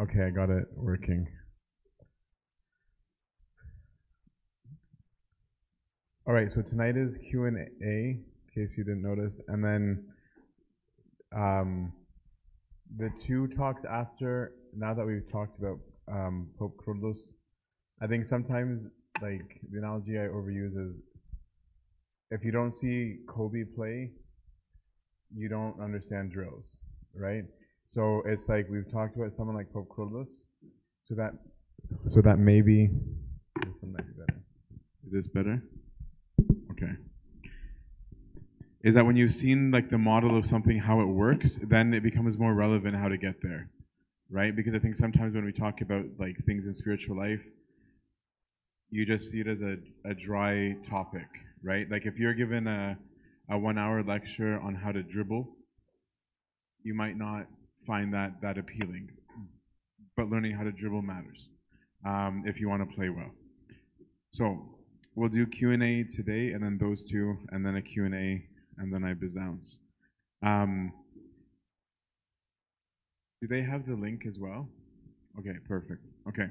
Okay, I got it working. All right, so tonight is Q&A, in case you didn't notice. And then the two talks after, now that we've talked about Pope Kralos, I think sometimes, like, the analogy I overuse is, if you don't see Kobe play, you don't understand drills, right? So it's like we've talked about someone like Pope Kralos, so that maybe this one might be better. Is this better? Okay. Is that when you've seen like the model of something, how it works, then it becomes more relevant how to get there, right? Because I think sometimes when we talk about like things in spiritual life, you just see it as a dry topic, right? Like if you're given a 1 hour lecture on how to dribble, you might not find that appealing, but learning how to dribble matters if you want to play well. So we'll do Q&A today, and then those two, and then a Q&A, and then I besounce. Do they have the link as well? Okay, perfect. Okay.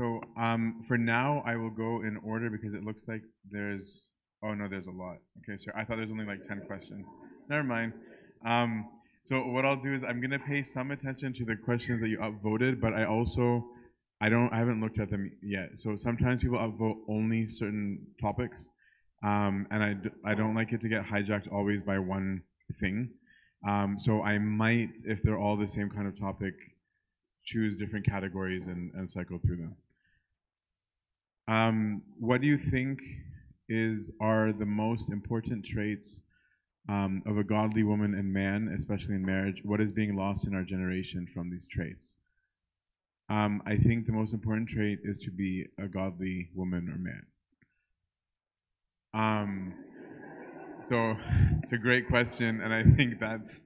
So for now, I will go in order because it looks like there's, oh no, there's a lot. Okay, sure. I thought there's only like 10 questions. Never mind. So what I'll do is I'm gonna pay some attention to the questions that you upvoted, but I haven't looked at them yet. So sometimes people upvote only certain topics, and I don't like it to get hijacked always by one thing. So I might, if they're all the same kind of topic, choose different categories and cycle through them. What do you think are the most important traits of a godly woman and man, especially in marriage? What is being lost in our generation from these traits? I think the most important trait is to be a godly woman or man. So it's a great question, and I think that's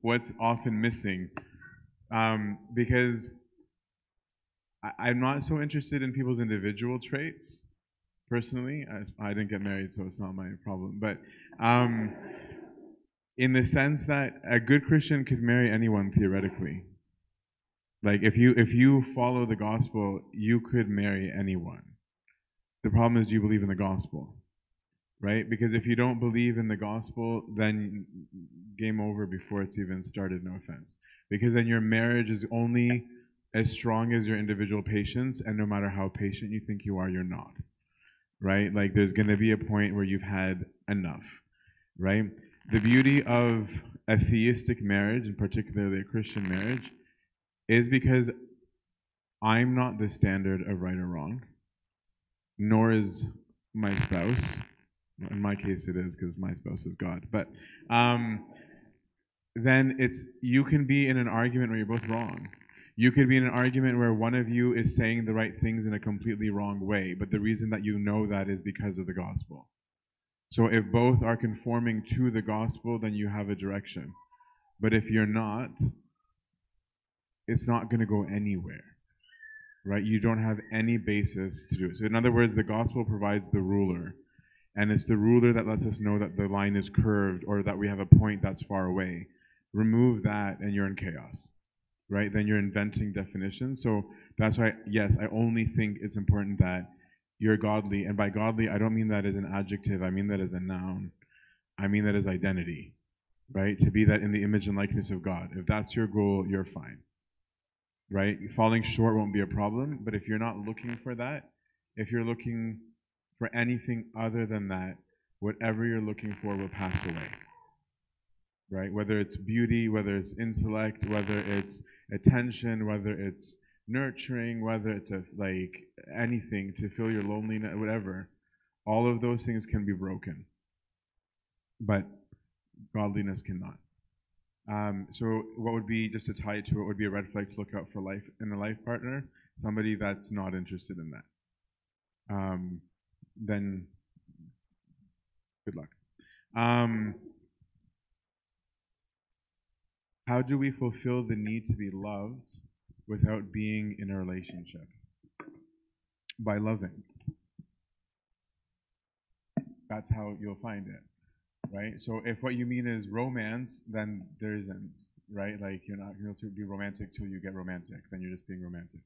what's often missing. Because I'm not so interested in people's individual traits, personally. I didn't get married, so it's not my problem. But in the sense that a good Christian could marry anyone, theoretically. Like, if you follow the gospel, you could marry anyone. The problem is, do you believe in the gospel? Right? Because if you don't believe in the gospel, then game over before it's even started, no offense. Because then your marriage is only as strong as your individual patience, and no matter how patient you think you are, you're not. Right? Like, there's going to be a point where you've had enough. Right? The beauty of a theistic marriage, and particularly a Christian marriage, is because I'm not the standard of right or wrong, nor is my spouse. In my case, it is because my spouse is God. But then you can be in an argument where you're both wrong. You could be in an argument where one of you is saying the right things in a completely wrong way, but the reason that you know that is because of the gospel. So if both are conforming to the gospel, then you have a direction. But if you're not, it's not going to go anywhere, right? You don't have any basis to do it. So in other words, the gospel provides the ruler, and it's the ruler that lets us know that the line is curved or that we have a point that's far away. Remove that and you're in chaos, right? Then you're inventing definitions. So that's why, yes, I only think it's important that you're godly. And by godly, I don't mean that as an adjective. I mean that as a noun. I mean that as identity, right? To be that in the image and likeness of God. If that's your goal, you're fine. Right? Falling short won't be a problem, but if you're not looking for that, if you're looking for anything other than that, whatever you're looking for will pass away. Right? Whether it's beauty, whether it's intellect, whether it's attention, whether it's nurturing, whether it's like anything to fill your loneliness, whatever, all of those things can be broken, but godliness cannot. So what would be, just to tie it to it, would be a red flag to look out for life in a life partner, somebody that's not interested in that. Then good luck. How do we fulfill the need to be loved without being in a relationship? By loving. That's how you'll find it. Right? So if what you mean is romance, then there isn't right? Like, you're not going to be romantic till you get romantic. Then you're just being romantic.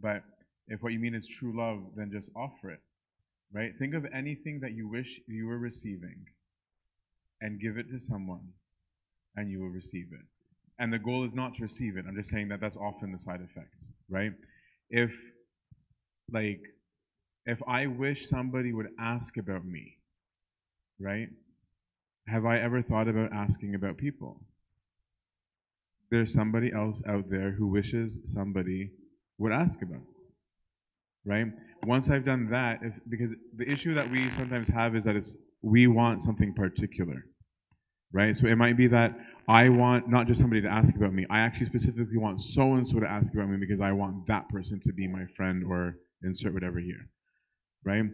But if what you mean is true love, then just offer it, right? Think of anything that you wish you were receiving and give it to someone, and you will receive it. And the goal is not to receive it. I'm just saying that that's often the side effect, right? If I wish somebody would ask about me, right? Have I ever thought about asking about people? There's somebody else out there who wishes somebody would ask about, right? Once I've done that, because the issue that we sometimes have is that we want something particular, right? So it might be that I want not just somebody to ask about me, I actually specifically want so-and-so to ask about me because I want that person to be my friend, or insert whatever here, right?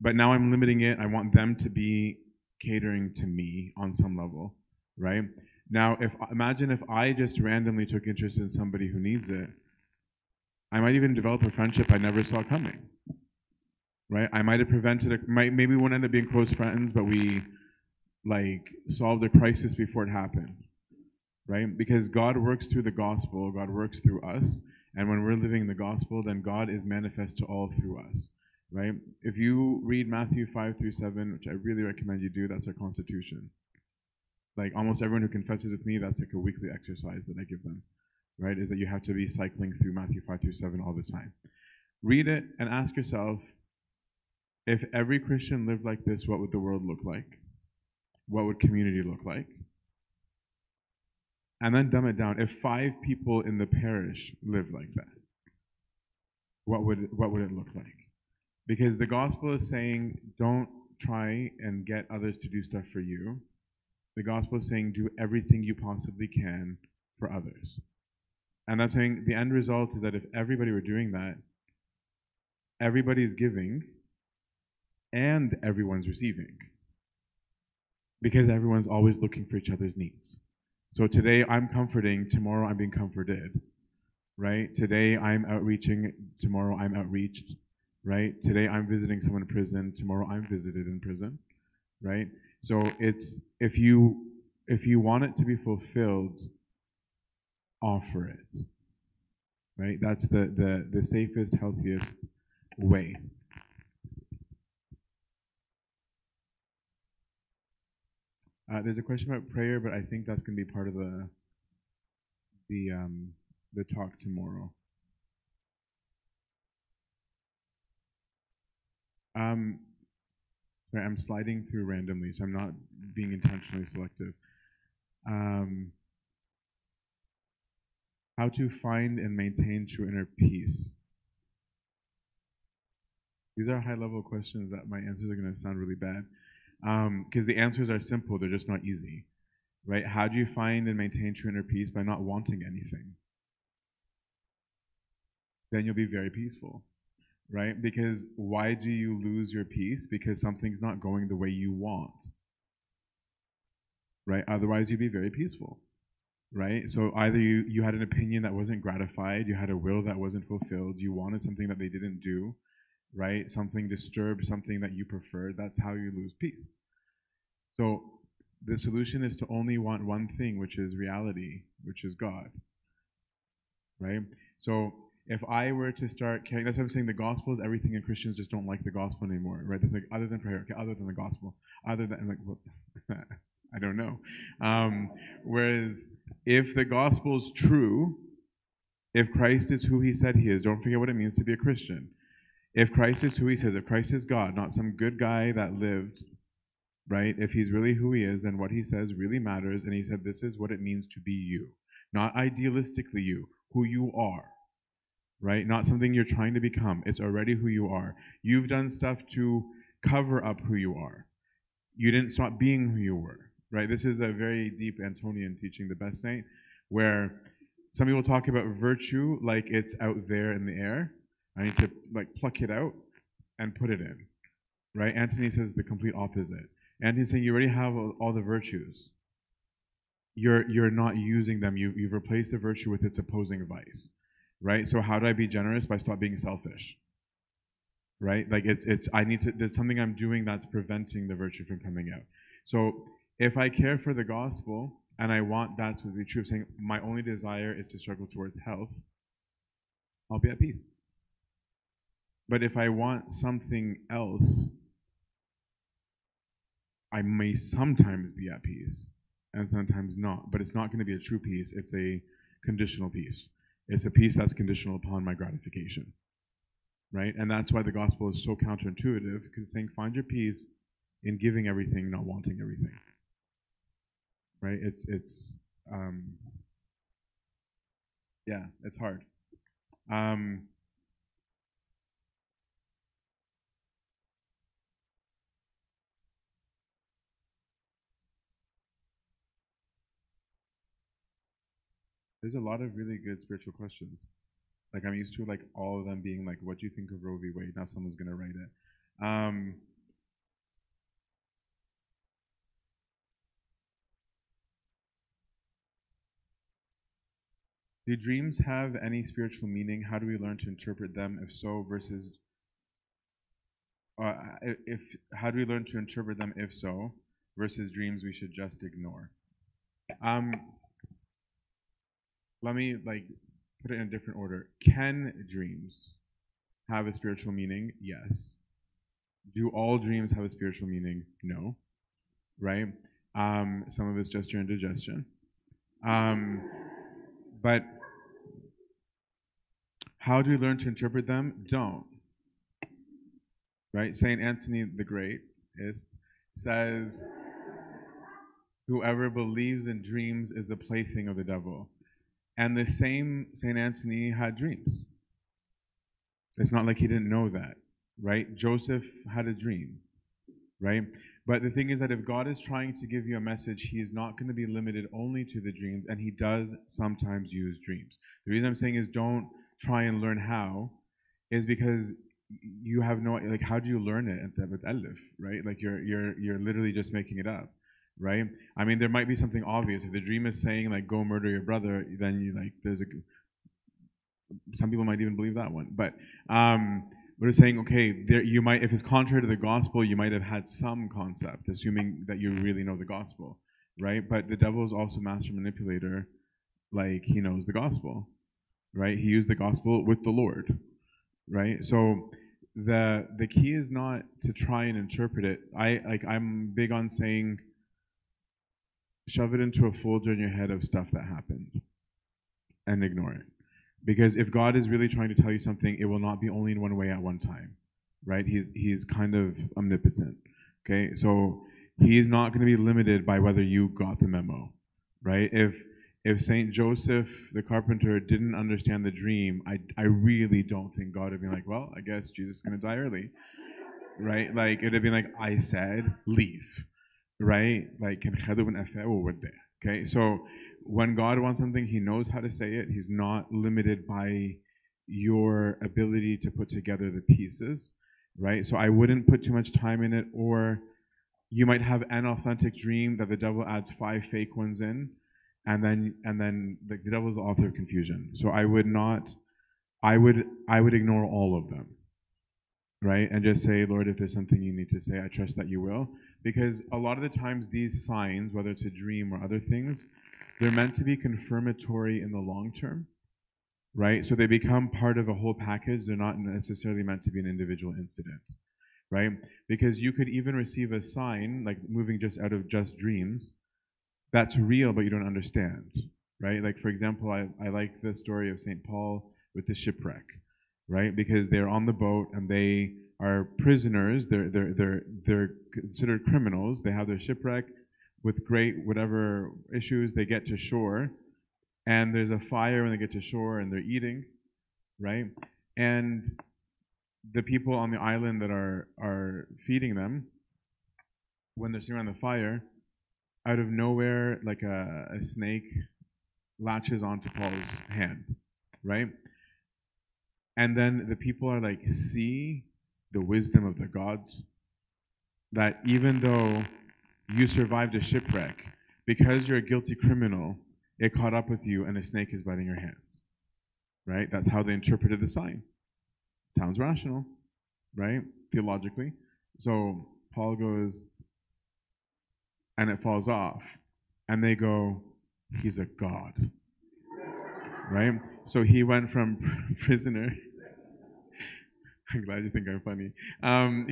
But now I'm limiting it. I want them to be catering to me on some level, right? Now, imagine if I just randomly took interest in somebody who needs it, I might even develop a friendship I never saw coming, right? I might have prevented it. Maybe we won't end up being close friends, but we solved a crisis before it happened, right? Because God works through the gospel, God works through us, and when we're living the gospel, then God is manifest to all through us, right? If you read Matthew 5-7, which I really recommend you do, that's our constitution. Almost everyone who confesses with me, that's a weekly exercise that I give them, right? Is that you have to be cycling through Matthew 5-7 all the time. Read it and ask yourself, if every Christian lived like this, what would the world look like? What would community look like? And then dumb it down. If 5 people in the parish lived like that, what would it look like? Because the gospel is saying, don't try and get others to do stuff for you. The gospel is saying, do everything you possibly can for others. And that's saying the end result is that if everybody were doing that, everybody's giving and everyone's receiving, because everyone's always looking for each other's needs. So today I'm comforting, tomorrow I'm being comforted, right? Today I'm outreaching, tomorrow I'm outreached, right? Today I'm visiting someone in prison, tomorrow I'm visited in prison, right? So it's, if you want it to be fulfilled, offer it, right? That's the safest, healthiest way. There's a question about prayer, but I think that's going to be part of the talk tomorrow. Sorry, I'm sliding through randomly, so I'm not being intentionally selective. How to find and maintain true inner peace. These are high-level questions that my answers are going to sound really bad. Because the answers are simple, they're just not easy, right? How do you find and maintain true inner peace? By not wanting anything. Then you'll be very peaceful, right? Because why do you lose your peace? Because something's not going the way you want, right? Otherwise, you'd be very peaceful, right? So either you had an opinion that wasn't gratified, you had a will that wasn't fulfilled, you wanted something that they didn't do, right? Something disturbed, something that you preferred. That's how you lose peace. So the solution is to only want one thing, which is reality, which is God, right? So if I were to start caring, that's what I'm saying, the gospel is everything, and Christians just don't like the gospel anymore, right? That's like, other than prayer, okay, other than the gospel, other than, well, I don't know. Whereas if the gospel is true, if Christ is who he said he is, don't forget what it means to be a Christian. If Christ is who he says, if Christ is God, not some good guy that lived, right? If he's really who he is, then what he says really matters. And he said, this is what it means to be you. Not idealistically you, who you are, right? Not something you're trying to become. It's already who you are. You've done stuff to cover up who you are. You didn't stop being who you were, right? This is a very deep Antonian teaching, the best saint, where some people talk about virtue like it's out there in the air. I need to pluck it out and put it in, right? Anthony says the complete opposite. Anthony's saying you already have all the virtues. You're not using them. You've replaced the virtue with its opposing vice, right? So how do I be generous? By stop being selfish, right? There's something I'm doing that's preventing the virtue from coming out. So if I care for the gospel, And I want that to be true of saying, my only desire is to struggle towards health, I'll be at peace. But if I want something else, I may sometimes be at peace and sometimes not. But it's not going to be a true peace. It's a conditional peace. It's a peace that's conditional upon my gratification, right? And that's why the gospel is so counterintuitive, because it's saying find your peace in giving everything, not wanting everything, right? Yeah, it's hard. There's a lot of really good spiritual questions. Like, I'm used to, like, all of them being like, what do you think of Roe v. Wade? Now someone's going to write it. Do dreams have any spiritual meaning? How do we learn to interpret them? If so, versus... how do we learn to interpret them, if so, versus dreams we should just ignore? Let me, like, put it in a different order. Can dreams have a spiritual meaning? Yes. Do all dreams have a spiritual meaning? No. Right? Some of it's just your indigestion. But how do we learn to interpret them? Don't. Right? St. Anthony the Great says, whoever believes in dreams is the plaything of the devil. And the same St. Anthony had dreams. It's not like he didn't know that, right? Joseph had a dream, right? But the thing is that if God is trying to give you a message, he is not going to be limited only to the dreams, and he does sometimes use dreams. The reason I'm saying is don't try and learn how is because you have no, like, how do you learn it with alif, right? Like, you're literally just making it up. Right? I mean, there might be something obvious. If the dream is saying, like, go murder your brother, then you, like, there's a... Some people might even believe that one. But we're saying, okay, there, you might, if it's contrary to the gospel, you might have had some concept, assuming that you really know the gospel, right? But the devil is also master manipulator. Like, he knows the gospel, right? He used the gospel with the Lord, right? So... the key is not to try and interpret it. I'm big on saying... shove it into a folder in your head of stuff that happened and ignore it. Because if God is really trying to tell you something, it will not be only in one way at one time, right? He's kind of omnipotent, okay? So he's not going to be limited by whether you got the memo, right? If St. Joseph the carpenter didn't understand the dream, I really don't think God would be like, well, I guess Jesus is going to die early, right? Like, it would have been like, I said, leave. Right? Like, okay, so when God wants something, he knows how to say it. He's not limited by your ability to put together the pieces, right? So I wouldn't put too much time in it, or you might have an authentic dream that the devil adds 5 fake ones in, and then like, the devil's the author of confusion. So I would ignore all of them. Right? And just say, Lord, if there's something you need to say, I trust that you will. Because a lot of the times these signs, whether it's a dream or other things, they're meant to be confirmatory in the long term, right? So they become part of a whole package. They're not necessarily meant to be an individual incident, right? Because you could even receive a sign, like moving just out of just dreams, that's real, but you don't understand, right? Like, for example, I like the story of St. Paul with the shipwreck. Right, because they're on the boat and they are prisoners. They're considered criminals. They have their shipwreck with great whatever issues. They get to shore, and there's a fire when they get to shore, and they're eating, right? And the people on the island that are feeding them, when they're sitting around the fire, out of nowhere, like a snake, latches onto Paul's hand, right? And then the people are like, see the wisdom of the gods, that even though you survived a shipwreck, because you're a guilty criminal, it caught up with you and a snake is biting your hands, right? That's how they interpreted the sign. Sounds rational, right? Theologically. So Paul goes, and it falls off. And they go, he's a god, right? So he went from prisoner. I'm glad you think I'm funny.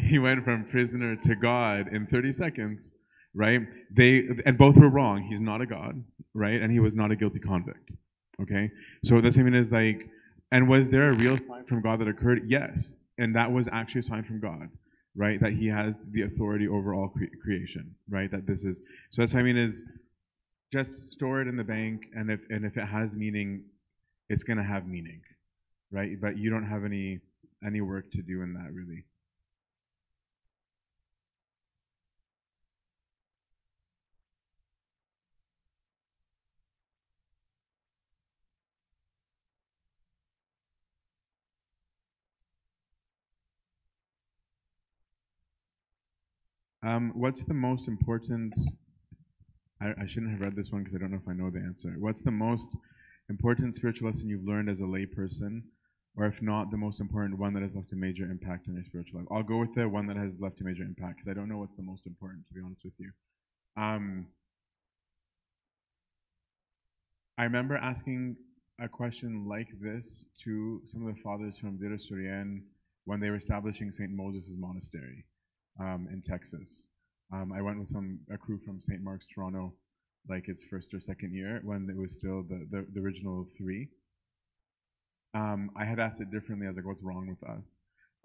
He went from prisoner to God in 30 seconds, right? And both were wrong. He's not a god, right? And he was not a guilty convict, okay? So the same thing is like, and was there a real sign from God that occurred? Yes, and that was actually a sign from God, right? That he has the authority over all creation, right? That this is, so that's what I mean is, just store it in the bank, and if it has meaning, it's gonna have meaning, right? But you don't have any work to do in that, really. What's the most important? I shouldn't have read this one because I don't know if I know the answer. What's the most important spiritual lesson you've learned as a lay person? Or if not, the most important one that has left a major impact on your spiritual life? I'll go with the one that has left a major impact because I don't know what's the most important, to be honest with you. I remember asking a question like this to some of the fathers from Dira Surian when they were establishing St. Moses' monastery in Texas. I went with a crew from St. Mark's Toronto, like its first or second year, when it was still the original three. I had asked it differently. I was like, what's wrong with us?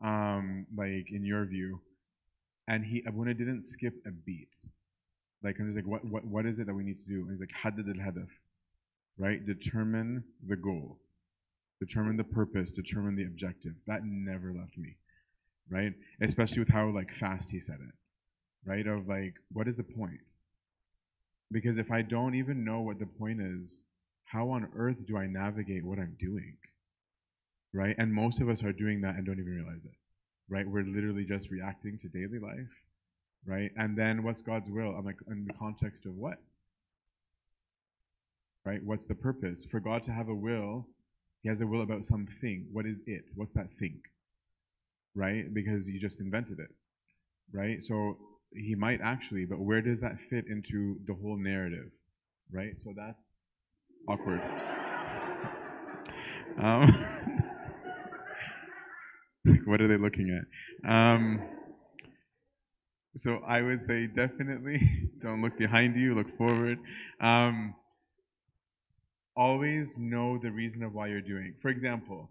Like, in your view. And Abuna didn't skip a beat. Like, I'm just like, what is it that we need to do? And he's like, haddad al-hadaf, right? Determine the goal. Determine the purpose. Determine the objective. That never left me, right? Especially with how, like, fast he said it. Right, of like, what is the point? Because if I don't even know what the point is, how on earth do I navigate what I'm doing, right? And most of us are doing that and don't even realize it, right? We're literally just reacting to daily life, right? And then what's God's will? I'm like, in the context of what? Right, what's the purpose? For God to have a will, he has a will about something. What is it? What's that thing, right? Because you just invented it, right? So he might actually, but where does that fit into the whole narrative, right? So that's awkward. What are they looking at? So I would say definitely don't look behind you, look forward. Always know the reason of why you're doing. For example,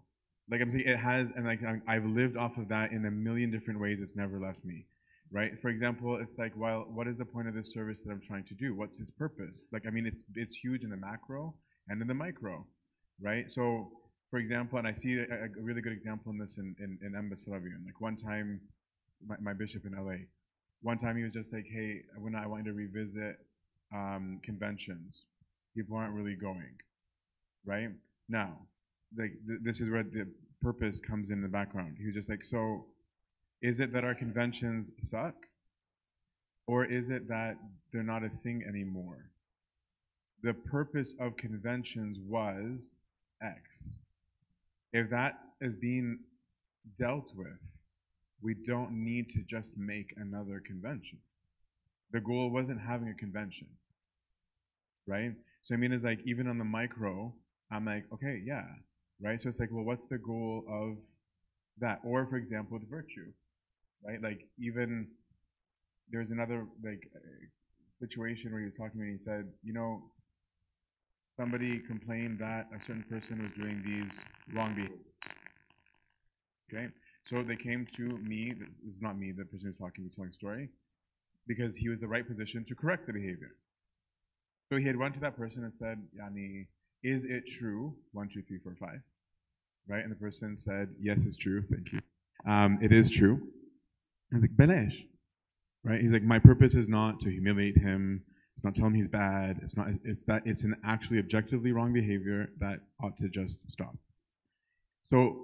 like I'm saying, it has, and like I've lived off of that in a million different ways. It's never left me. Right? For example, it's like, well, what is the point of this service that I'm trying to do? What's its purpose? Like, I mean, it's huge in the macro and in the micro, right? So, for example, and I see a really good example in this in Ambassadorian. Like one time, my bishop in LA, one time he was just like, hey, when I wanted to revisit conventions, people aren't really going, right? Now, like this is where the purpose comes in the background. He was just like, so, is it that our conventions suck? Or is it that they're not a thing anymore? The purpose of conventions was X. If that is being dealt with, we don't need to just make another convention. The goal wasn't having a convention, right? So I mean, it's like, even on the micro, I'm like, okay, yeah, right? So it's like, well, what's the goal of that? Or for example, with virtue. Right, like even there's another like situation where he was talking to me and he said, you know, somebody complained that a certain person was doing these wrong behaviors. Okay, so they came to me, it's not me, the person who's talking, who's telling the story, because he was the right position to correct the behavior. So he had went to that person and said, Yani, is it true? 1, 2, 3, 4, 5. Right, and the person said, yes, it's true, thank you. It is true. He's like, Belesh, right? He's like, my purpose is not to humiliate him. It's not tell him he's bad. It's not. It's that it's an actually objectively wrong behavior that ought to just stop. So,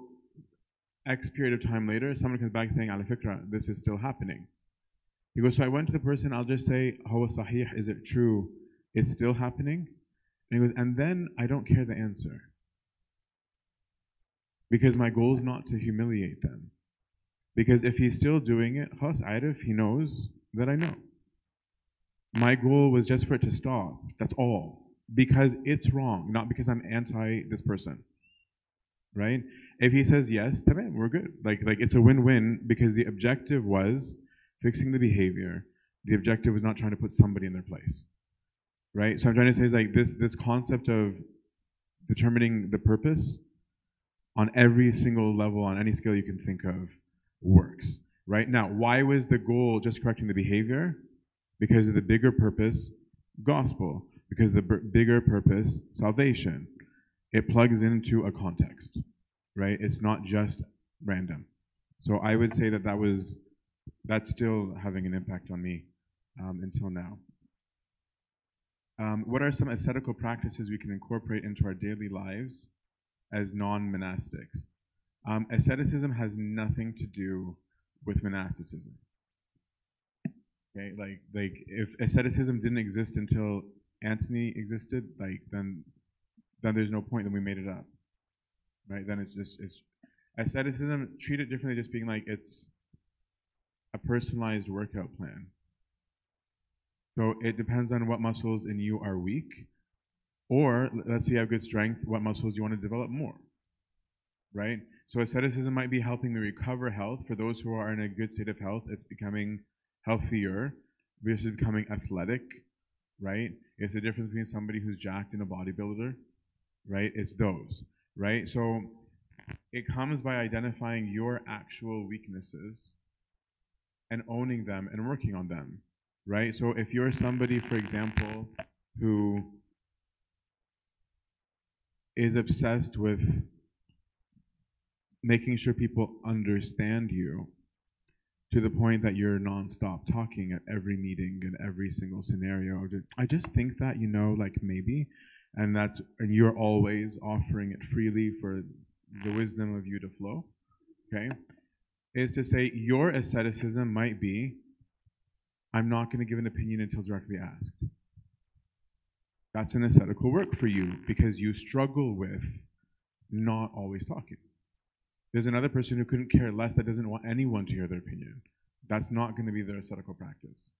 X period of time later, someone comes back saying, Ala Fikra, this is still happening. He goes, so I went to the person. I'll just say, Hawa Sahih, is it true? It's still happening. And he goes, and then I don't care the answer because my goal is not to humiliate them. Because if he's still doing it, Khas Arif, he knows that I know. My goal was just for it to stop. That's all. because it's wrong, not because I'm anti this person, right? If he says yes, tamam, we're good. Like it's a win-win because the objective was fixing the behavior. The objective was not trying to put somebody in their place, right? So I'm trying to say is like this concept of determining the purpose on every single level, on any scale you can think of, works, right? Now, why was the goal just correcting the behavior? Because of the bigger purpose, gospel. Because the bigger purpose, salvation. It plugs into a context, right? It's not just random. So I would say that that's still having an impact on me until now. What are some ascetical practices we can incorporate into our daily lives as non-monastics? Asceticism has nothing to do with monasticism. Okay, like if asceticism didn't exist until Anthony existed, like then there's no point. Then we made it up, right? Then it's asceticism. Treat it differently, just being like it's a personalized workout plan. So it depends on what muscles in you are weak, or let's say you have good strength. What muscles do you want to develop more, right? So asceticism might be helping me recover health. For those who are in a good state of health, it's becoming healthier versus becoming athletic, right? It's the difference between somebody who's jacked and a bodybuilder, right? It's those, right? So it comes by identifying your actual weaknesses and owning them and working on them, right? So if you're somebody, for example, who is obsessed with making sure people understand you to the point that you're nonstop talking at every meeting and every single scenario. I just think that, you know, like maybe, and you're always offering it freely for the wisdom of you to flow, okay? Is to say your asceticism might be, I'm not gonna give an opinion until directly asked. That's an ascetical work for you because you struggle with not always talking. There's another person who couldn't care less that doesn't want anyone to hear their opinion. That's not going to be their ascetical practice,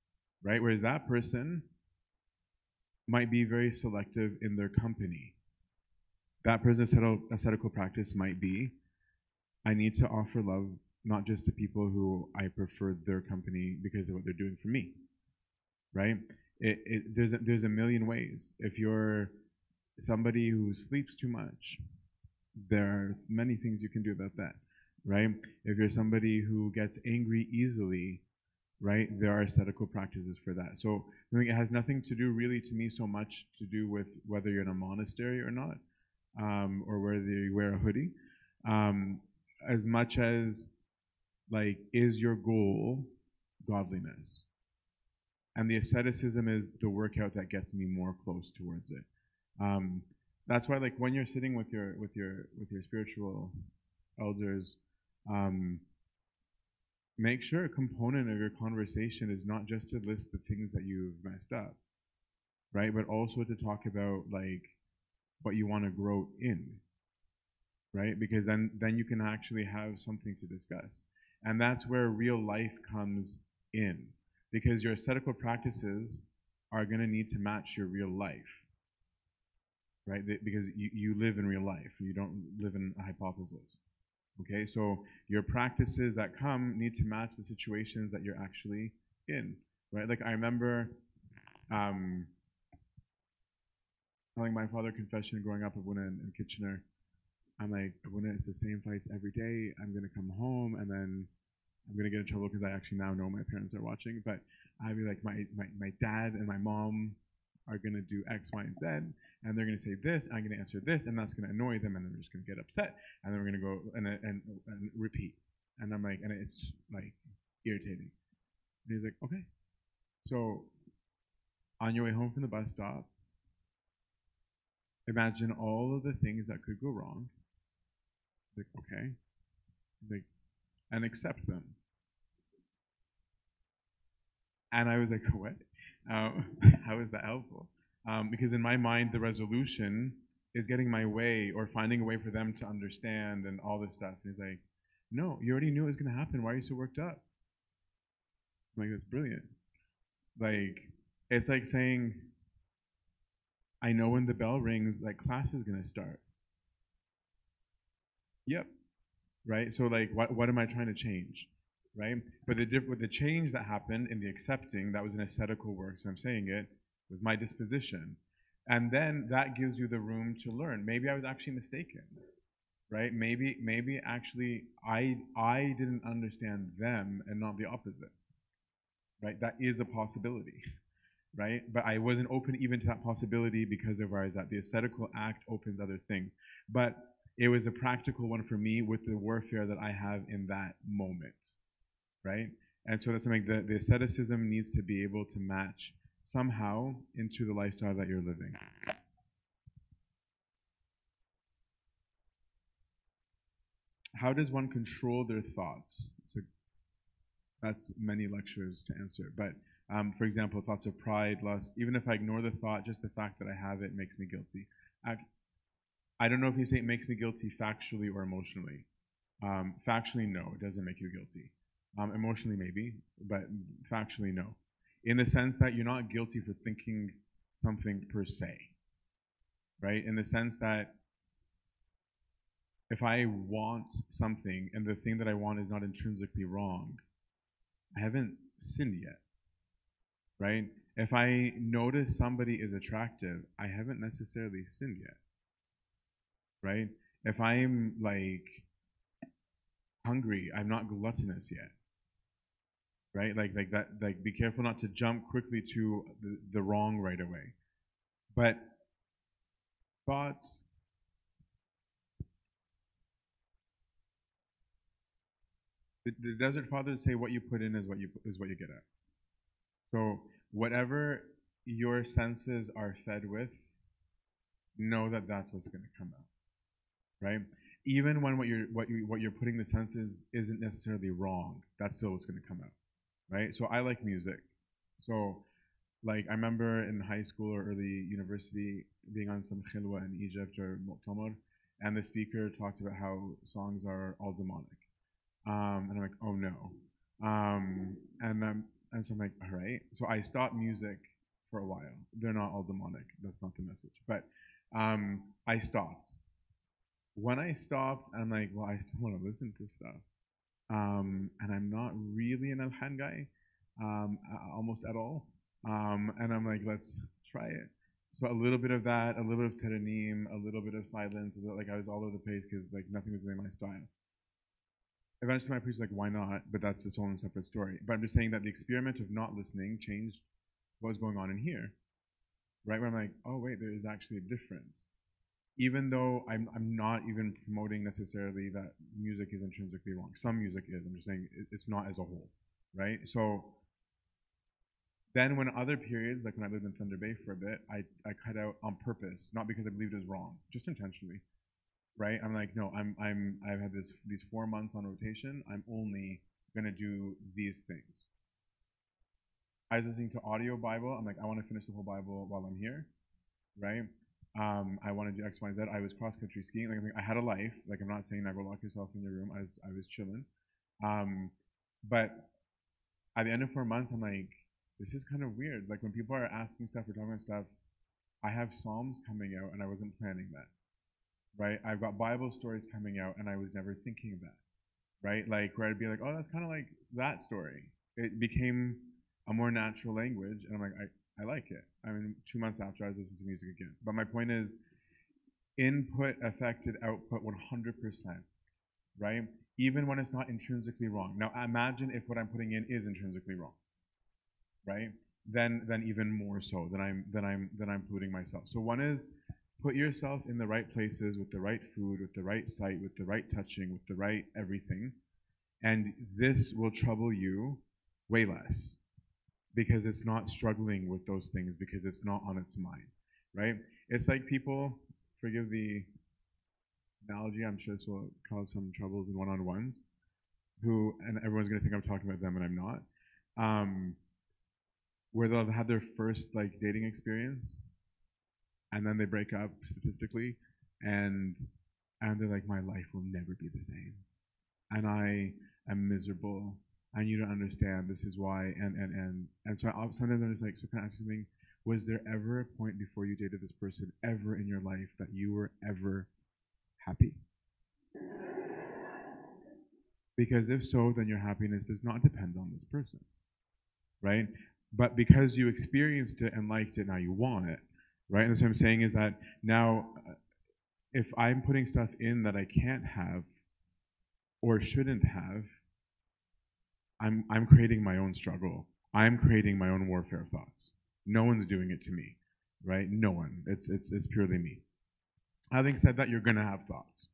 right? Whereas that person might be very selective in their company. That person's ascetical practice might be, I need to offer love not just to people who I prefer their company because of what they're doing for me, right? There's a million ways. If you're somebody who sleeps too much, there are many things you can do about that, right? If you're somebody who gets angry easily, right, there are ascetical practices for that. So I think it has nothing to do really to me so much to do with whether you're in a monastery or not, or whether you wear a hoodie, as much as, like, is your goal godliness? And the asceticism is the workout that gets me more close towards it. That's why, like, when you're sitting with your spiritual elders, make sure a component of your conversation is not just to list the things that you've messed up, right? But also to talk about, like, what you want to grow in, right? Because then you can actually have something to discuss. And that's where real life comes in, because your ascetical practices are going to need to match your real life. Right? Because you live in real life. You don't live in a hypothesis. Okay? So your practices that come need to match the situations that you're actually in. Right? Like, I remember telling my father confession growing up, Abuna in Kitchener. I'm like, Abuna, it's the same fights every day. I'm going to come home, and then I'm going to get in trouble because I actually now know my parents are watching. But I'd be like, my dad and my mom are going to do X, Y, and Z, and they're going to say this, and I'm going to answer this, and that's going to annoy them, and then they're just going to get upset, and then we're going to go and repeat. And I'm like, and it's, like, irritating. And he's like, okay. So on your way home from the bus stop, imagine all of the things that could go wrong. Like, okay. Like, and accept them. And I was like, what? How is that helpful? Because in my mind, the resolution is getting my way or finding a way for them to understand and all this stuff. And he's like, no, you already knew it was going to happen. Why are you so worked up? I'm like, that's brilliant. Like, it's like saying, I know when the bell rings, like, class is going to start. Yep. Right? So, like, what am I trying to change? Right? But the change that happened in the accepting, that was an ascetical work, so I'm saying it, was my disposition. And then that gives you the room to learn. Maybe I was actually mistaken. Right? Maybe actually I didn't understand them and not the opposite. Right? That is a possibility. Right? But I wasn't open even to that possibility because of where I was at. The ascetical act opens other things. But it was a practical one for me with the warfare that I have in that moment. Right? And so that's something that the asceticism needs to be able to match somehow into the lifestyle that you're living. How does one control their thoughts? So that's many lectures to answer. But for example, thoughts of pride, lust, even if I ignore the thought, just the fact that I have it makes me guilty. I don't know if you say it makes me guilty factually or emotionally. Factually, no, it doesn't make you guilty. Emotionally, maybe, but factually, no. In the sense that you're not guilty for thinking something per se, right? In the sense that if I want something and the thing that I want is not intrinsically wrong, I haven't sinned yet, right? If I notice somebody is attractive, I haven't necessarily sinned yet, right? If I'm, like, hungry, I'm not gluttonous yet. Right? Like that, like, be careful not to jump quickly to the wrong right away. But thoughts, the Desert Fathers say what you put in is what you get at. So whatever your senses are fed with, know that that's what's going to come out. Right? Even when what you're putting the senses isn't necessarily wrong, that's still what's going to come out. Right? So I like music. So, like, I remember in high school or early university being on some khilwa in Egypt or Mu'tamar, and the speaker talked about how songs are all demonic. And I'm like, oh no. And so I'm like, all right. So I stopped music for a while. They're not all demonic. That's not the message. But I stopped. When I stopped, I'm like, well, I still want to listen to stuff. And I'm not really an Alhan guy, almost at all. And I'm like, let's try it. So a little bit of that, a little bit of Teranim, a little bit of silence, a little, like, I was all over the place because, like, nothing was in my style. Eventually my preacher's like, why not? But that's its own separate story. But I'm just saying that the experiment of not listening changed what was going on in here, right? Where I'm like, oh wait, there is actually a difference. Even though I'm not even promoting necessarily that music is intrinsically wrong. Some music is. I'm just saying it's not as a whole, right? So then when other periods, like when I lived in Thunder Bay for a bit, I cut out on purpose, not because I believed it was wrong, just intentionally, right? I'm like, no, I've had these 4 months on rotation. I'm only gonna do these things. I was listening to audio Bible. I'm like, I want to finish the whole Bible while I'm here, right? I want to do X, Y, Z. I was cross-country skiing. Like, I had a life. Like, I'm not saying now go lock yourself in your room. I was chilling. But at the end of 4 months, I'm like, this is kind of weird. Like, when people are asking stuff or talking about stuff, I have Psalms coming out, and I wasn't planning that, right? I've got Bible stories coming out, and I was never thinking that, right? Like, where I'd be like, oh, that's kind of like that story. It became a more natural language, and I'm like, I like it. I mean, 2 months after, I was listening to music again. But my point is, input affected output 100%, right? Even when it's not intrinsically wrong. Now, imagine if what I'm putting in is intrinsically wrong, right? Then even more so than I'm polluting myself. So one is put yourself in the right places with the right food, with the right sight, with the right touching, with the right everything, and this will trouble you way less. Because it's not struggling with those things, because it's not on its mind, right? It's like people, forgive the analogy, I'm sure this will cause some troubles in one-on-ones, who, and everyone's going to think I'm talking about them and I'm not, where they'll have their first, like, dating experience, and then they break up statistically, and they're like, my life will never be the same, and I am miserable, and you don't understand, this is why, and so sometimes I'm just like, so can I ask you something? Was there ever a point before you dated this person ever in your life that you were ever happy? Because if so, then your happiness does not depend on this person, right? But because you experienced it and liked it, now you want it, right? And that's what I'm saying is that now, if I'm putting stuff in that I can't have or shouldn't have, I'm creating my own struggle. I'm creating my own warfare of thoughts. No one's doing it to me, right? No one. It's purely me. Having said that, you're gonna have thoughts,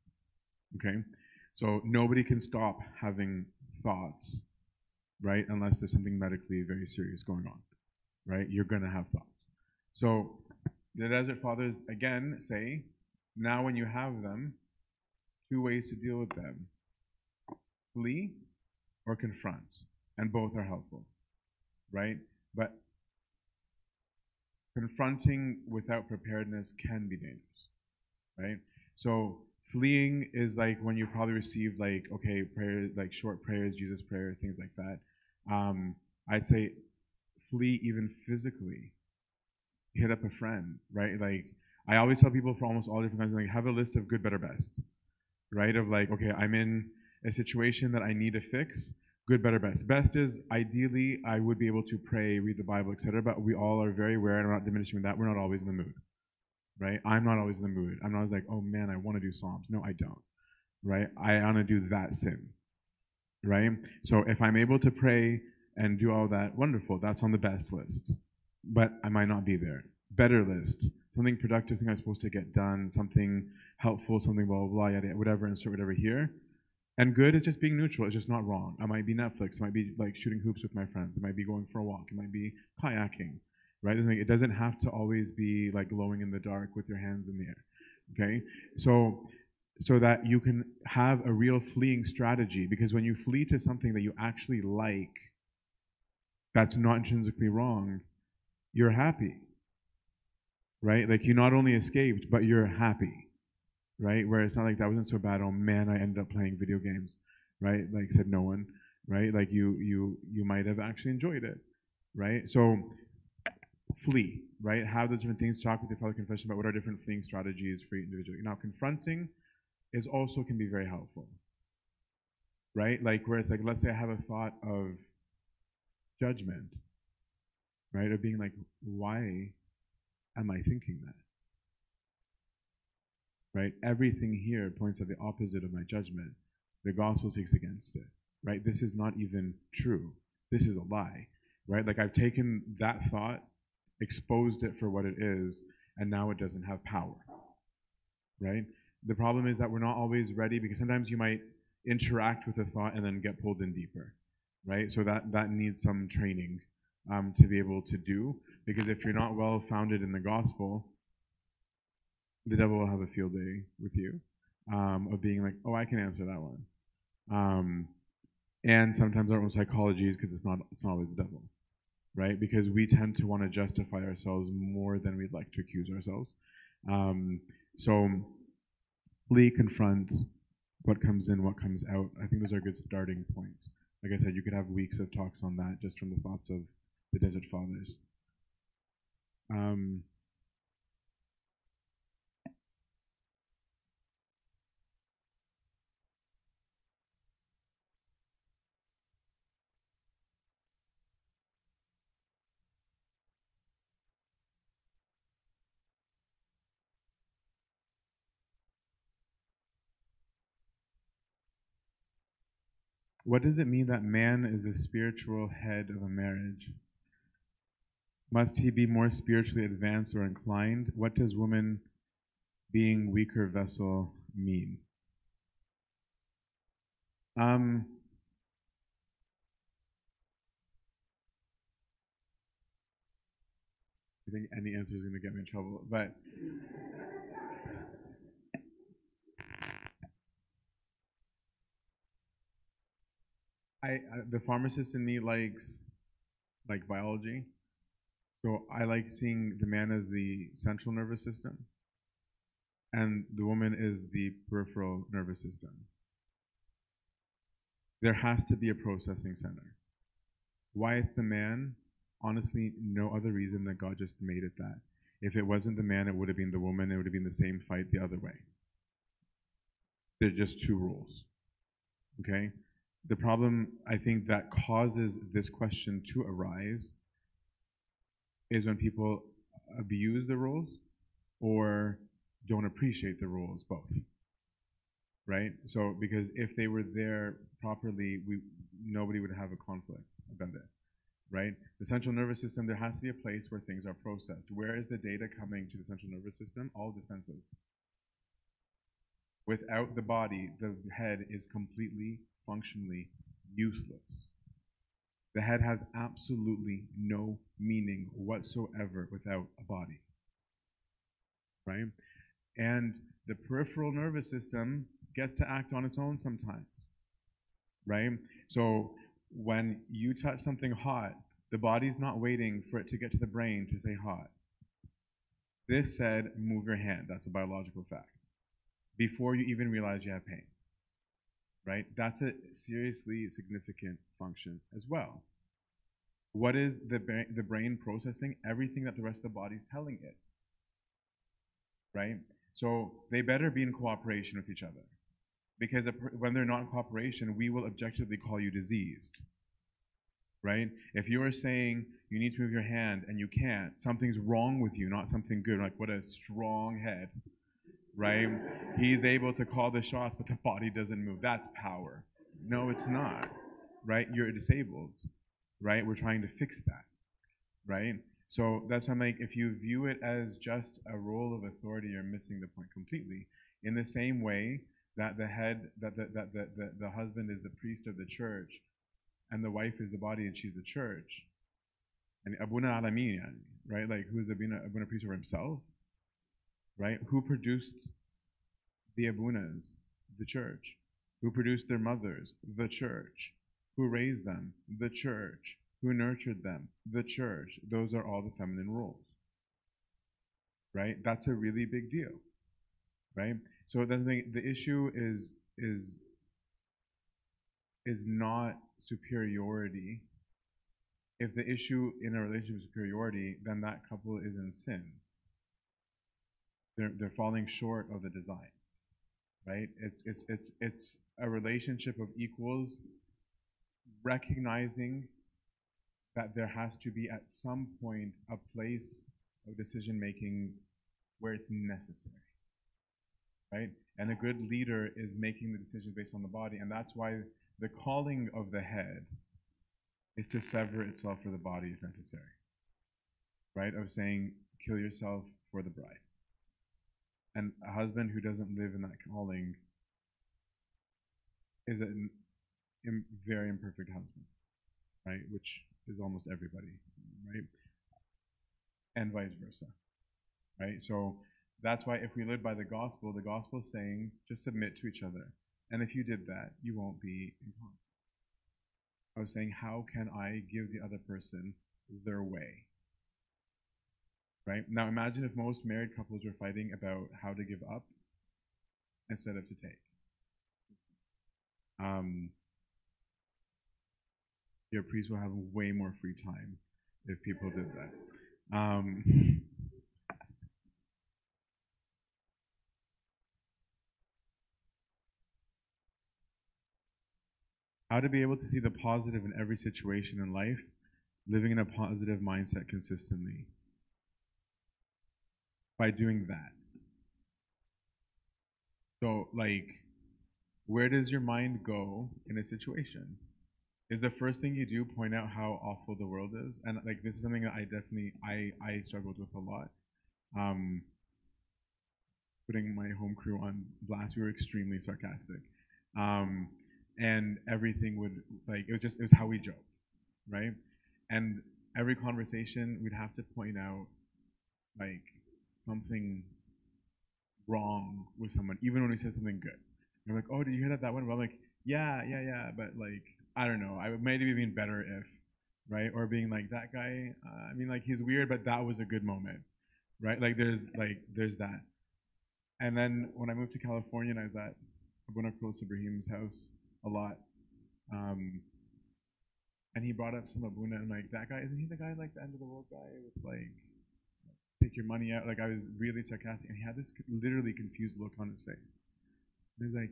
okay? So nobody can stop having thoughts, right? Unless there's something medically very serious going on, right? You're gonna have thoughts. So the Desert Fathers again say, now when you have them, two ways to deal with them: flee or confront, and both are helpful, right? But confronting without preparedness can be dangerous, right? So fleeing is like when you probably received like, okay, prayer, like short prayers, Jesus prayer, things like that. I'd say flee even physically. Hit up a friend, right? Like I always tell people for almost all different kinds of things, like have a list of good, better, best, right? Of like, okay, I'm in a situation that I need to fix. Good, better, best. Best is ideally I would be able to pray, read the Bible, etc. But we all are very aware, and we're not diminishing that. We're not always in the mood, right? I'm not always in the mood. I'm not always like, oh man, I want to do Psalms. No, I don't, right? I want to do that sin, right? So if I'm able to pray and do all that, wonderful. That's on the best list, but I might not be there. Better list, something productive, something I'm supposed to get done, something helpful, something blah, blah, blah, yada, whatever, insert whatever here. And good is just being neutral. It's just not wrong. It might be Netflix. It might be like shooting hoops with my friends. It might be going for a walk. It might be kayaking, right? It doesn't have to always be like glowing in the dark with your hands in the air, okay? So that you can have a real fleeing strategy, because when you flee to something that you actually like, that's not intrinsically wrong, you're happy, right? Like you not only escaped, but you're happy. Right, where it's not like that wasn't so bad. Oh man, I ended up playing video games, right? Like said no one, right? Like you might have actually enjoyed it, right? So flee, right? Have those different things. Talk with your Father Confession about what are different fleeing strategies for you individually. Now confronting is also can be very helpful, right? Like where it's like, let's say I have a thought of judgment, right? Of being like, why am I thinking that? Right? Everything here points at the opposite of my judgment. The gospel speaks against it, right? This is not even true. This is a lie, right? Like I've taken that thought, exposed it for what it is, and now it doesn't have power, right? The problem is that we're not always ready, because sometimes you might interact with a thought and then get pulled in deeper, right? So that needs some training to be able to do, because if you're not well founded in the gospel, the devil will have a field day with you of being like, oh, I can answer that one. And sometimes our own psychology is because it's not always the devil, right? Because we tend to want to justify ourselves more than we'd like to accuse ourselves. So flee, confront, what comes in, what comes out. I think those are good starting points. Like I said, you could have weeks of talks on that just from the thoughts of the Desert Fathers. What does it mean that man is the spiritual head of a marriage? Must he be more spiritually advanced or inclined? What does woman being weaker vessel mean? I think any answer is going to get me in trouble, but the pharmacist in me likes biology, so I like seeing the man as the central nervous system and the woman is the peripheral nervous system. There has to be a processing center. Why it's the man honestly no other reason that God just made it that. If it wasn't the man, it would have been the woman. It would have been the same fight the other way. They're just two rules. Okay? The problem, I think, that causes this question to arise is when people abuse the rules or don't appreciate the rules, both. Right? So, because if they were there properly, nobody would have a conflict about it. Right? The central nervous system, there has to be a place where things are processed. Where is the data coming to the central nervous system? All the senses. Without the body, the head is completely, functionally useless. The head has absolutely no meaning whatsoever without a body. Right? And the peripheral nervous system gets to act on its own sometimes. Right? So, when you touch something hot, the body's not waiting for it to get to the brain to say hot. This said, move your hand. That's a biological fact. Before you even realize you have pain. Right? That's a seriously significant function as well. What is the brain processing? Everything that the rest of the body's telling it. Right? So they better be in cooperation with each other. Because when they're not in cooperation, we will objectively call you diseased, right? If you're saying you need to move your hand and you can't, something's wrong with you, not something good. Like, what a strong head, right? He's able to call the shots, but the body doesn't move. That's power. No, it's not, right? You're disabled, right? We're trying to fix that, right? So that's why I'm like, if you view it as just a role of authority, you're missing the point completely. In the same way, that the head, that the husband is the priest of the church, and the wife is the body, and she's the church. And Abuna Alamin, right? Like, who is Abuna priest over himself? Right? Who produced the Abunas? The church. Who produced their mothers? The church. Who raised them? The church. Who nurtured them? The church. Those are all the feminine roles. Right? That's a really big deal. Right? So the issue is not superiority. If the issue in a relationship is superiority, then that couple is in sin. They're falling short of the design, right? It's a relationship of equals, recognizing that there has to be at some point a place of decision making where it's necessary. Right? And a good leader is making the decisions based on the body, and that's why the calling of the head is to sever itself for the body if necessary. Right? Of saying, kill yourself for the bride. And a husband who doesn't live in that calling is a very imperfect husband, right? Which is almost everybody, right? And vice versa, right? So, that's why if we live by the gospel is saying, just submit to each other. And if you did that, you won't be in conflict. I was saying, how can I give the other person their way? Right? Now imagine if most married couples were fighting about how to give up instead of to take. Your priest will have way more free time if people did that. How to be able to see the positive in every situation in life, living in a positive mindset consistently. By doing that. So, like, where does your mind go in a situation? Is the first thing you do point out how awful the world is? And, like, this is something that I definitely, I struggled with a lot. Putting my home crew on blast, we were extremely sarcastic. And everything would, like, it was how we joked, right? And every conversation, we'd have to point out, like, something wrong with someone, even when we said something good. And I'm like, oh, did you hear that one? Well, I'm like, yeah, but, like, I don't know. I might have been better if, right? Or being like, that guy, I mean, like, he's weird, but that was a good moment, right? Like, there's that. And then when I moved to California and I was at Abuna Kralos Ibrahim's house, a lot. And he brought up some Abuna, and like, that guy, isn't he the guy, like, the end of the world guy with, like, take your money out? Like, I was really sarcastic, and he had this literally confused look on his face. He was like,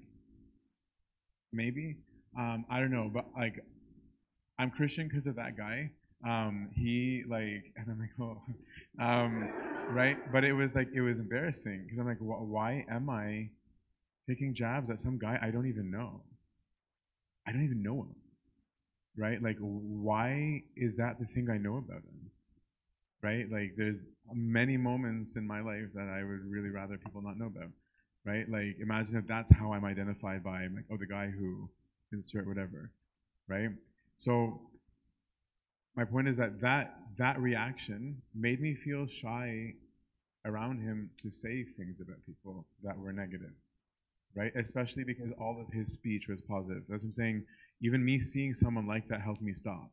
maybe? I don't know, but, like, I'm Christian because of that guy. He, like, and I'm like, oh, right? But it was, like, it was embarrassing, because I'm like, why am I taking jabs at some guy I don't even know? I don't even know him, right? Like, why is that the thing I know about him, right? Like, there's many moments in my life that I would really rather people not know about, right? Like, imagine if that's how I'm identified by, I'm like, oh, the guy who insert whatever, right? So my point is that that reaction made me feel shy around him to say things about people that were negative, right? Especially because all of his speech was positive. That's what I'm saying. Even me seeing someone like that helped me stop,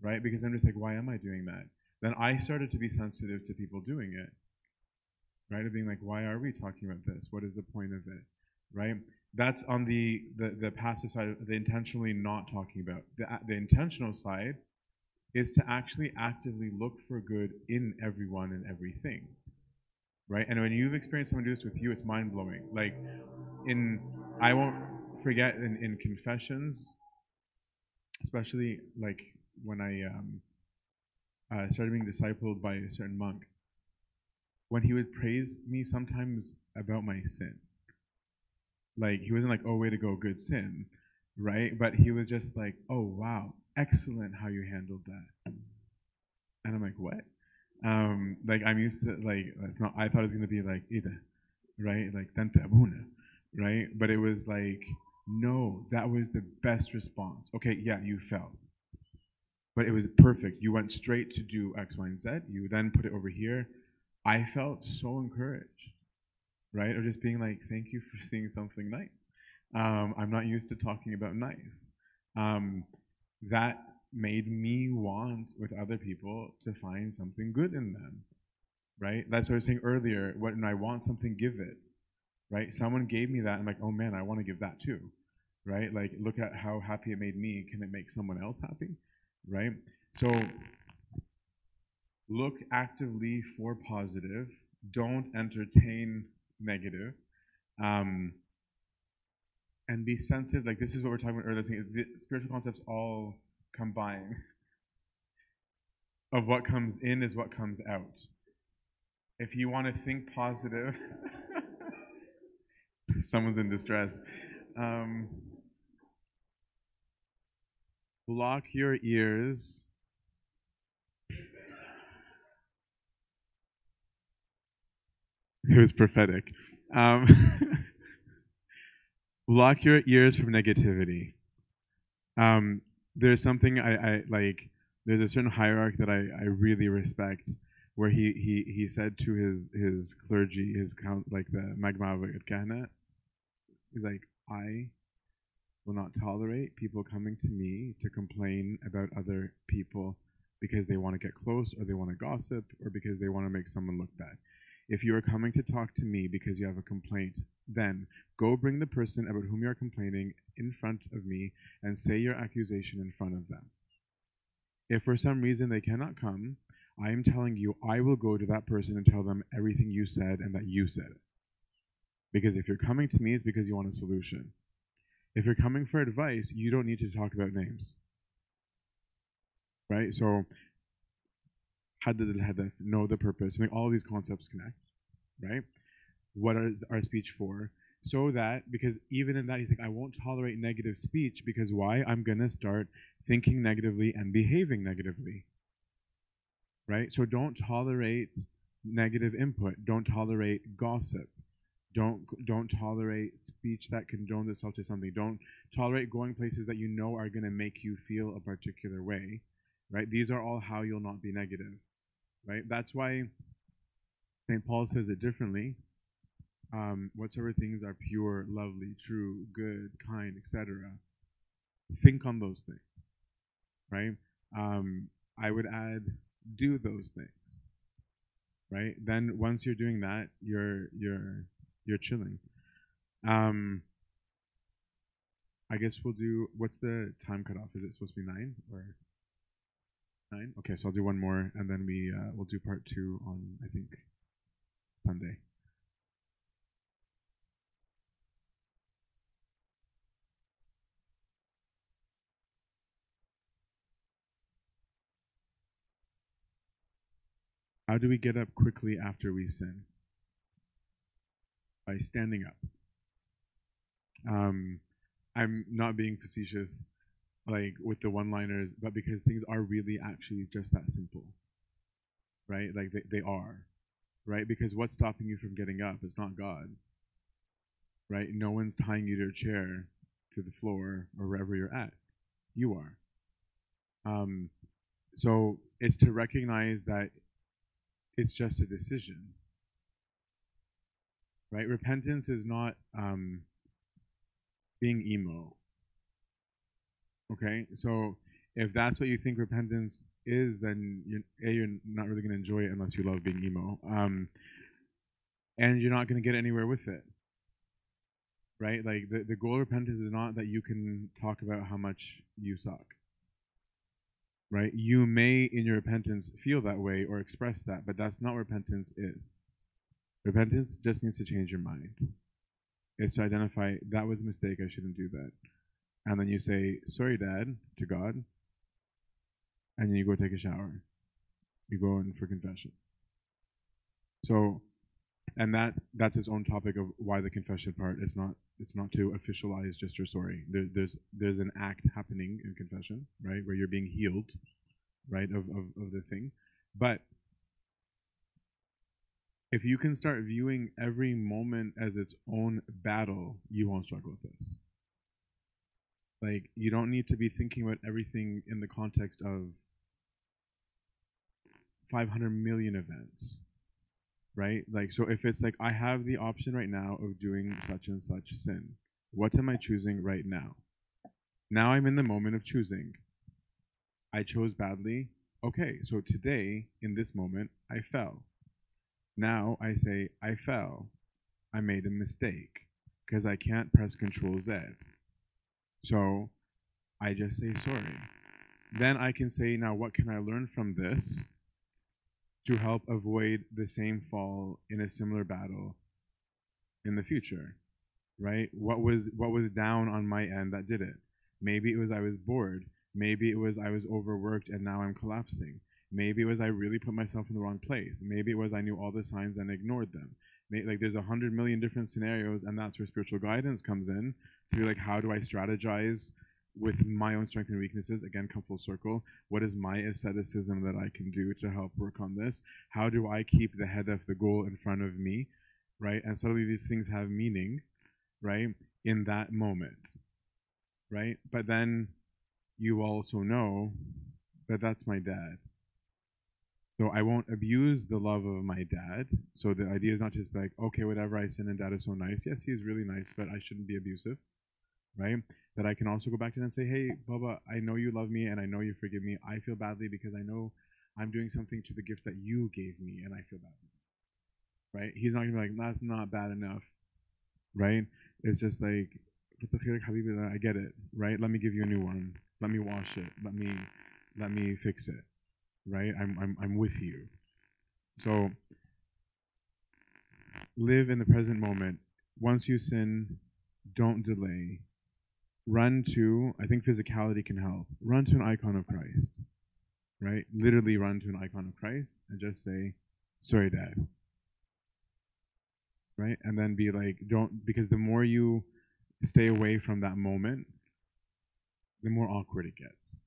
right? Because I'm just like, why am I doing that? Then I started to be sensitive to people doing it, right? Of being like, why are we talking about this? What is the point of it, right? That's on the passive side, of the intentionally not talking about. The intentional side is to actually actively look for good in everyone and everything, right? And when you've experienced someone do this with you, it's mind-blowing. Like, I won't forget in confessions, especially like when I started being discipled by a certain monk, when he would praise me sometimes about my sin. Like, he wasn't like, oh, way to go, good sin, right? But he was just like, oh, wow, excellent how you handled that. And I'm like, what? Like, I'm used to, like, that's not, I thought it was going to be like, Ida, right? Like, Tanta Abuna, right? But it was like, no, that was the best response. Okay, yeah, you fell. But it was perfect. You went straight to do X, Y, and Z. You then put it over here. I felt so encouraged, right? Or just being like, thank you for seeing something nice. I'm not used to talking about nice. That made me want, with other people, to find something good in them, right? That's what I was saying earlier, when I want something, give it, right? Someone gave me that, I'm like, oh man, I want to give that too, right? Like, look at how happy it made me, can it make someone else happy, right? So, look actively for positive, don't entertain negative, and be sensitive. Like, this is what we're talking about earlier. The spiritual concepts all combine. Of what comes in is what comes out. If you want to think positive, someone's in distress. Block your ears. It was prophetic. Block your ears from negativity. There's something I like. There's a certain hierarch that I really respect, where he said to his clergy, his count, like the magma of Kahana. He's like, I will not tolerate people coming to me to complain about other people because they want to get close, or they want to gossip, or because they want to make someone look bad. If you are coming to talk to me because you have a complaint, then go bring the person about whom you are complaining in front of me and say your accusation in front of them. If for some reason they cannot come, I am telling you, I will go to that person and tell them everything you said and that you said it. Because if you're coming to me, it's because you want a solution. If you're coming for advice, you don't need to talk about names. Right? So, know the purpose. I mean, all of these concepts connect, right? What is our speech for? So that, because even in that, he's like, I won't tolerate negative speech, because why? I'm going to start thinking negatively and behaving negatively, right? So don't tolerate negative input. Don't tolerate gossip. Don't tolerate speech that condones itself to something. Don't tolerate going places that you know are going to make you feel a particular way, right? These are all how you'll not be negative, right? That's why St. Paul says it differently. Whatsoever things are pure, lovely, true, good, kind, etc., think on those things, right? I would add, do those things, right? Then once you're doing that, you're chilling. I guess we'll do. What's the time cutoff? Is it supposed to be 9 or? 9? Okay, so I'll do one more, and then we'll do part 2 on, I think, Sunday. How do we get up quickly after we sin? By standing up. I'm not being facetious, like, with the one-liners, but because things are really actually just that simple, right? Like, they are, right? Because what's stopping you from getting up is not God, right? No one's tying you to a chair, to the floor, or wherever you're at. You are. So it's to recognize that it's just a decision, right? Repentance is not being emo. Okay, so if that's what you think repentance is, then you're not really going to enjoy it unless you love being emo. And you're not going to get anywhere with it, right? Like, the goal of repentance is not that you can talk about how much you suck, right? You may, in your repentance, feel that way or express that, but that's not what repentance is. Repentance just means to change your mind. It's to identify, that was a mistake, I shouldn't do that. And then you say, sorry, Dad, to God. And then you go take a shower. You go in for confession. So, and that's its own topic of why the confession part is not, it's not to officialize just your sorry. There's an act happening in confession, right? Where you're being healed, right? Of the thing. But if you can start viewing every moment as its own battle, you won't struggle with this. Like, you don't need to be thinking about everything in the context of 500 million events, right? Like, so if it's like, I have the option right now of doing such and such sin. What am I choosing right now? Now I'm in the moment of choosing. I chose badly. Okay, so today, in this moment, I fell. Now I say, I fell. I made a mistake because I can't press Control Z. So I just say sorry. Then I can say, now what can I learn from this to help avoid the same fall in a similar battle in the future, right? What was down on my end that did it? Maybe it was I was bored. Maybe it was I was overworked and now I'm collapsing. Maybe it was I really put myself in the wrong place. Maybe it was I knew all the signs and ignored them. Like, there's 100 million different scenarios, and that's where spiritual guidance comes in, to be like, how do I strategize with my own strengths and weaknesses? Again, come full circle. What is my asceticism that I can do to help work on this? How do I keep the head of the goal in front of me, right? And suddenly these things have meaning, right, in that moment, right? But then you also know that that's my dad. So I won't abuse the love of my dad. So the idea is not just like, okay, whatever, I sin and dad is so nice. Yes, he's really nice, but I shouldn't be abusive, right? That I can also go back to him and say, hey, Baba, I know you love me and I know you forgive me. I feel badly because I know I'm doing something to the gift that you gave me and I feel badly, right? He's not going to be like, that's not bad enough, right? It's just like, I get it, right? Let me give you a new one. Let me wash it. Let me fix it. Right? I'm with you. So live in the present moment. Once you sin, don't delay. Run to, I think physicality can help. Run to an icon of Christ. Right? Literally run to an icon of Christ and just say, sorry, Dad. Right? And then be like, don't, because the more you stay away from that moment, the more awkward it gets.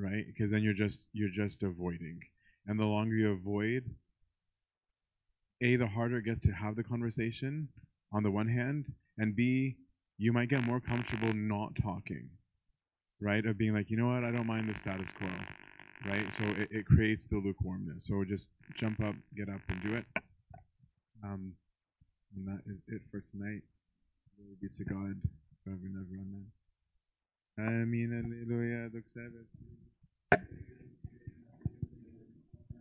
Right? Because then you're just avoiding. And the longer you avoid, the harder it gets to have the conversation on the one hand, and B, you might get more comfortable not talking, right? Of being like, you know what, I don't mind the status quo, right? So it creates the lukewarmness. So just jump up, get up, and do it. And that is it for tonight. Glory be to God forever and ever. Amen. Amen. Hallelujah.